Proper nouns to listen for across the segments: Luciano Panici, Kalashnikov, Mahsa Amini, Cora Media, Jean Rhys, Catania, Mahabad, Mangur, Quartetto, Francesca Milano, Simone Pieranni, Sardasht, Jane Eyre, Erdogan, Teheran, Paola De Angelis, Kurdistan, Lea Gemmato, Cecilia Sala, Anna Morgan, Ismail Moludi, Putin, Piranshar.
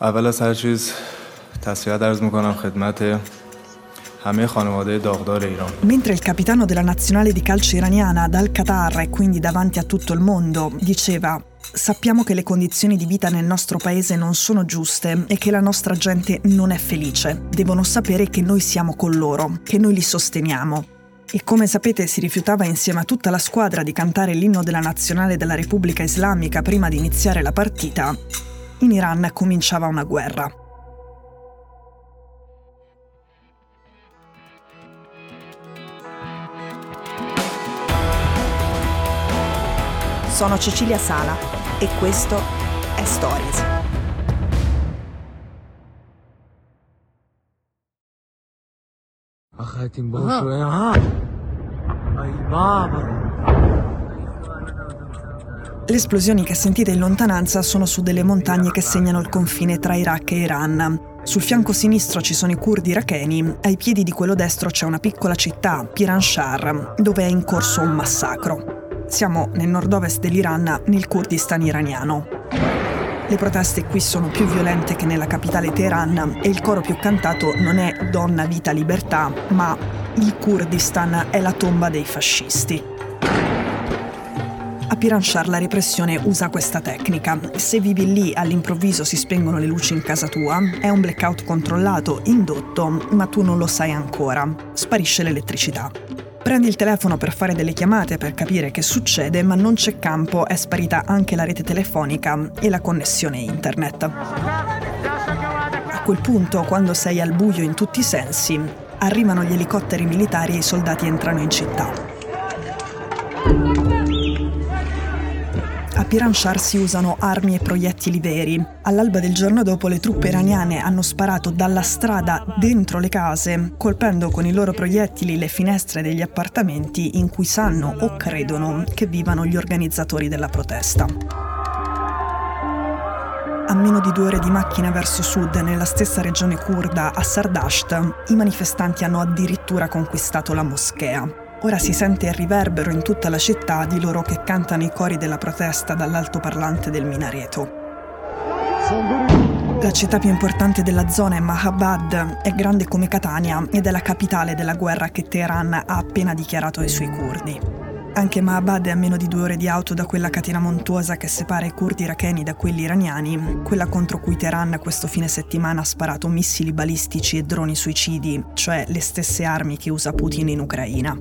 اول از هر چیز تسلیت عرض میکنم خدمت همه خانواده داغدار ایران. Mentre il capitano della nazionale di calcio iraniana dal Qatar e quindi davanti a tutto il mondo diceva: sappiamo che le condizioni di vita nel nostro paese non sono giuste e che la nostra gente non è felice. Devono sapere che noi siamo con loro, che noi li sosteniamo. E come sapete si rifiutava insieme a tutta la squadra di cantare l'inno della nazionale della Repubblica Islamica prima di iniziare la partita. In Iran cominciava una guerra. Sono Cecilia Sala e questo è Stories. Le esplosioni che sentite in lontananza sono su delle montagne che segnano il confine tra Iraq e Iran. Sul fianco sinistro ci sono i curdi iracheni, ai piedi di quello destro c'è una piccola città, Piranshar, dove è in corso un massacro. Siamo nel nord-ovest dell'Iran, nel Kurdistan iraniano. Le proteste qui sono più violente che nella capitale Teheran e il coro più cantato non è Donna, Vita, Libertà, ma il Kurdistan è la tomba dei fascisti. A Piranshar la repressione usa questa tecnica. Se vivi lì all'improvviso si spengono le luci in casa tua, è un blackout controllato, indotto, ma tu non lo sai ancora. Sparisce l'elettricità. Prendi il telefono per fare delle chiamate per capire che succede, ma non c'è campo, è sparita anche la rete telefonica e la connessione internet. A quel punto, quando sei al buio in tutti i sensi, arrivano gli elicotteri militari e i soldati entrano in città. A Piranshar si usano armi e proiettili veri. All'alba del giorno dopo le truppe iraniane hanno sparato dalla strada dentro le case, colpendo con i loro proiettili le finestre degli appartamenti in cui sanno o credono che vivano gli organizzatori della protesta. A meno di 2 ore di macchina verso sud, nella stessa regione curda, a Sardasht, i manifestanti hanno addirittura conquistato la moschea. Ora si sente il riverbero in tutta la città di loro che cantano i cori della protesta dall'altoparlante del minareto. La città più importante della zona è Mahabad, è grande come Catania ed è la capitale della guerra che Teheran ha appena dichiarato ai suoi curdi. Anche Mahabad è a meno di 2 ore di auto da quella catena montuosa che separa i curdi iracheni da quelli iraniani, quella contro cui Teheran questo fine settimana ha sparato missili balistici e droni suicidi, cioè le stesse armi che usa Putin in Ucraina.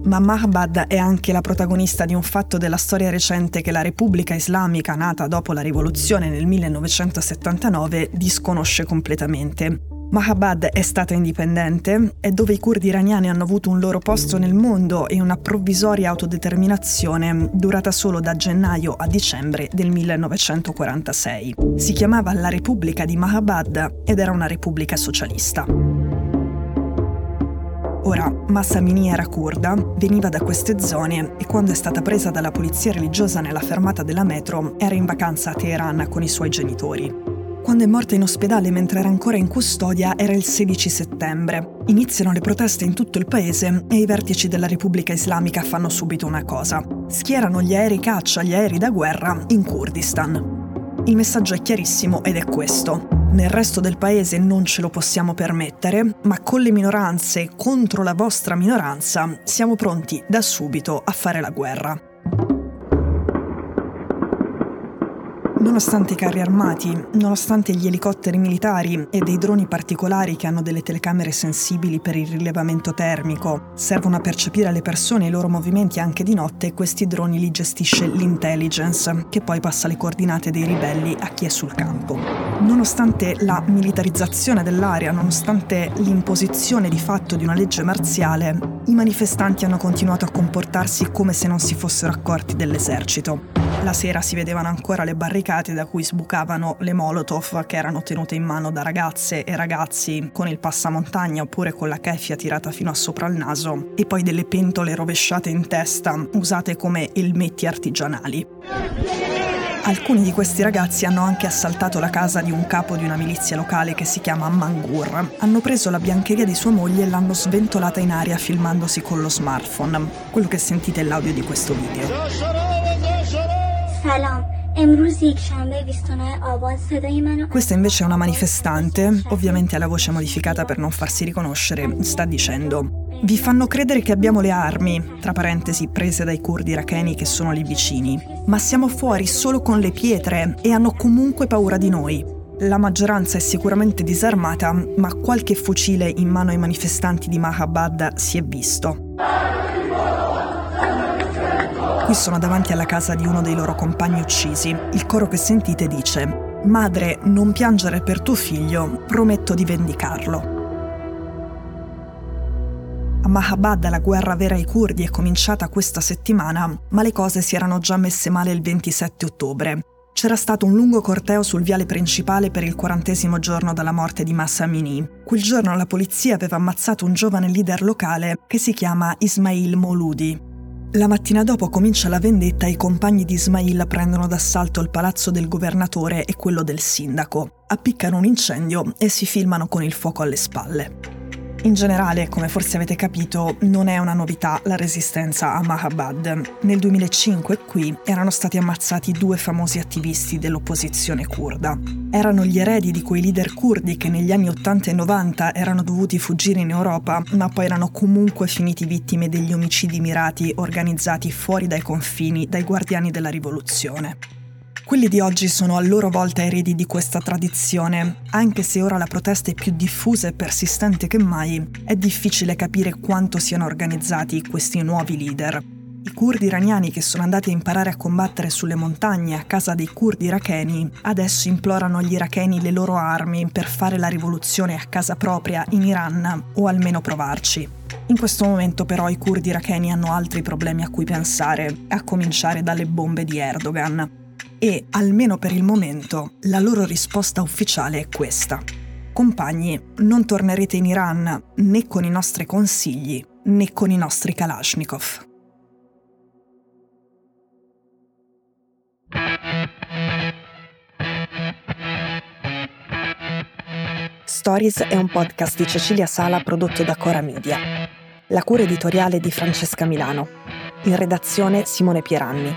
Ma Mahabad è anche la protagonista di un fatto della storia recente che la Repubblica Islamica, nata dopo la rivoluzione nel 1979, disconosce completamente. Mahabad è stata indipendente, è dove i curdi iraniani hanno avuto un loro posto nel mondo e una provvisoria autodeterminazione durata solo da gennaio a dicembre del 1946. Si chiamava la Repubblica di Mahabad ed era una repubblica socialista. Ora, Mahsa Amini era curda, veniva da queste zone e quando è stata presa dalla polizia religiosa nella fermata della metro era in vacanza a Teheran con i suoi genitori. Quando è morta in ospedale mentre era ancora in custodia era il 16 settembre. Iniziano le proteste in tutto il paese e i vertici della Repubblica Islamica fanno subito una cosa. Schierano gli aerei caccia, gli aerei da guerra in Kurdistan. Il messaggio è chiarissimo ed è questo. Nel resto del paese non ce lo possiamo permettere, ma con le minoranze contro la vostra minoranza siamo pronti da subito a fare la guerra. Nonostante i carri armati, nonostante gli elicotteri militari e dei droni particolari che hanno delle telecamere sensibili per il rilevamento termico, servono a percepire le persone e i loro movimenti anche di notte, questi droni li gestisce l'intelligence, che poi passa le coordinate dei ribelli a chi è sul campo. Nonostante la militarizzazione dell'area, nonostante l'imposizione di fatto di una legge marziale, i manifestanti hanno continuato a comportarsi come se non si fossero accorti dell'esercito. La sera si vedevano ancora le barricate da cui sbucavano le molotov che erano tenute in mano da ragazze e ragazzi con il passamontagna oppure con la keffia tirata fino a sopra il naso e poi delle pentole rovesciate in testa usate come elmetti artigianali. Alcuni di questi ragazzi hanno anche assaltato la casa di un capo di una milizia locale che si chiama Mangur. Hanno preso la biancheria di sua moglie e l'hanno sventolata in aria filmandosi con lo smartphone. Quello che sentite è l'audio di questo video. Salam. امروز یک شنبه 29 آبان صدای منو. Questa invece è una manifestante, ovviamente alla voce modificata per non farsi riconoscere, sta dicendo: vi fanno credere che abbiamo le armi, tra parentesi prese dai curdi iracheni che sono lì vicini, ma siamo fuori solo con le pietre e hanno comunque paura di noi. La maggioranza è sicuramente disarmata, ma qualche fucile in mano ai manifestanti di Mahabad si è visto. Qui sono davanti alla casa di uno dei loro compagni uccisi. Il coro che sentite dice: «Madre, non piangere per tuo figlio, prometto di vendicarlo». A Mahabad la guerra vera ai curdi è cominciata questa settimana, ma le cose si erano già messe male il 27 ottobre. C'era stato un lungo corteo sul viale principale per il 40° giorno dalla morte di Mahsa Amini. Quel giorno la polizia aveva ammazzato un giovane leader locale che si chiama Ismail Moludi. La mattina dopo comincia la vendetta e i compagni di Ismail prendono d'assalto il palazzo del governatore e quello del sindaco, appiccano un incendio e si filmano con il fuoco alle spalle. In generale, come forse avete capito, non è una novità la resistenza a Mahabad. Nel 2005 qui erano stati ammazzati 2 famosi attivisti dell'opposizione curda. Erano gli eredi di quei leader curdi che negli anni 80 e 90 erano dovuti fuggire in Europa, ma poi erano comunque finiti vittime degli omicidi mirati organizzati fuori dai confini dai guardiani della rivoluzione. Quelli di oggi sono a loro volta eredi di questa tradizione, anche se ora la protesta è più diffusa e persistente che mai, è difficile capire quanto siano organizzati questi nuovi leader. I curdi iraniani che sono andati a imparare a combattere sulle montagne a casa dei curdi iracheni, adesso implorano agli iracheni le loro armi per fare la rivoluzione a casa propria in Iran o almeno provarci. In questo momento però i curdi iracheni hanno altri problemi a cui pensare, a cominciare dalle bombe di Erdogan. E, almeno per il momento, la loro risposta ufficiale è questa. Compagni, non tornerete in Iran né con i nostri consigli né con i nostri Kalashnikov. Stories è un podcast di Cecilia Sala prodotto da Cora Media. La cura editoriale di Francesca Milano. In redazione Simone Pieranni.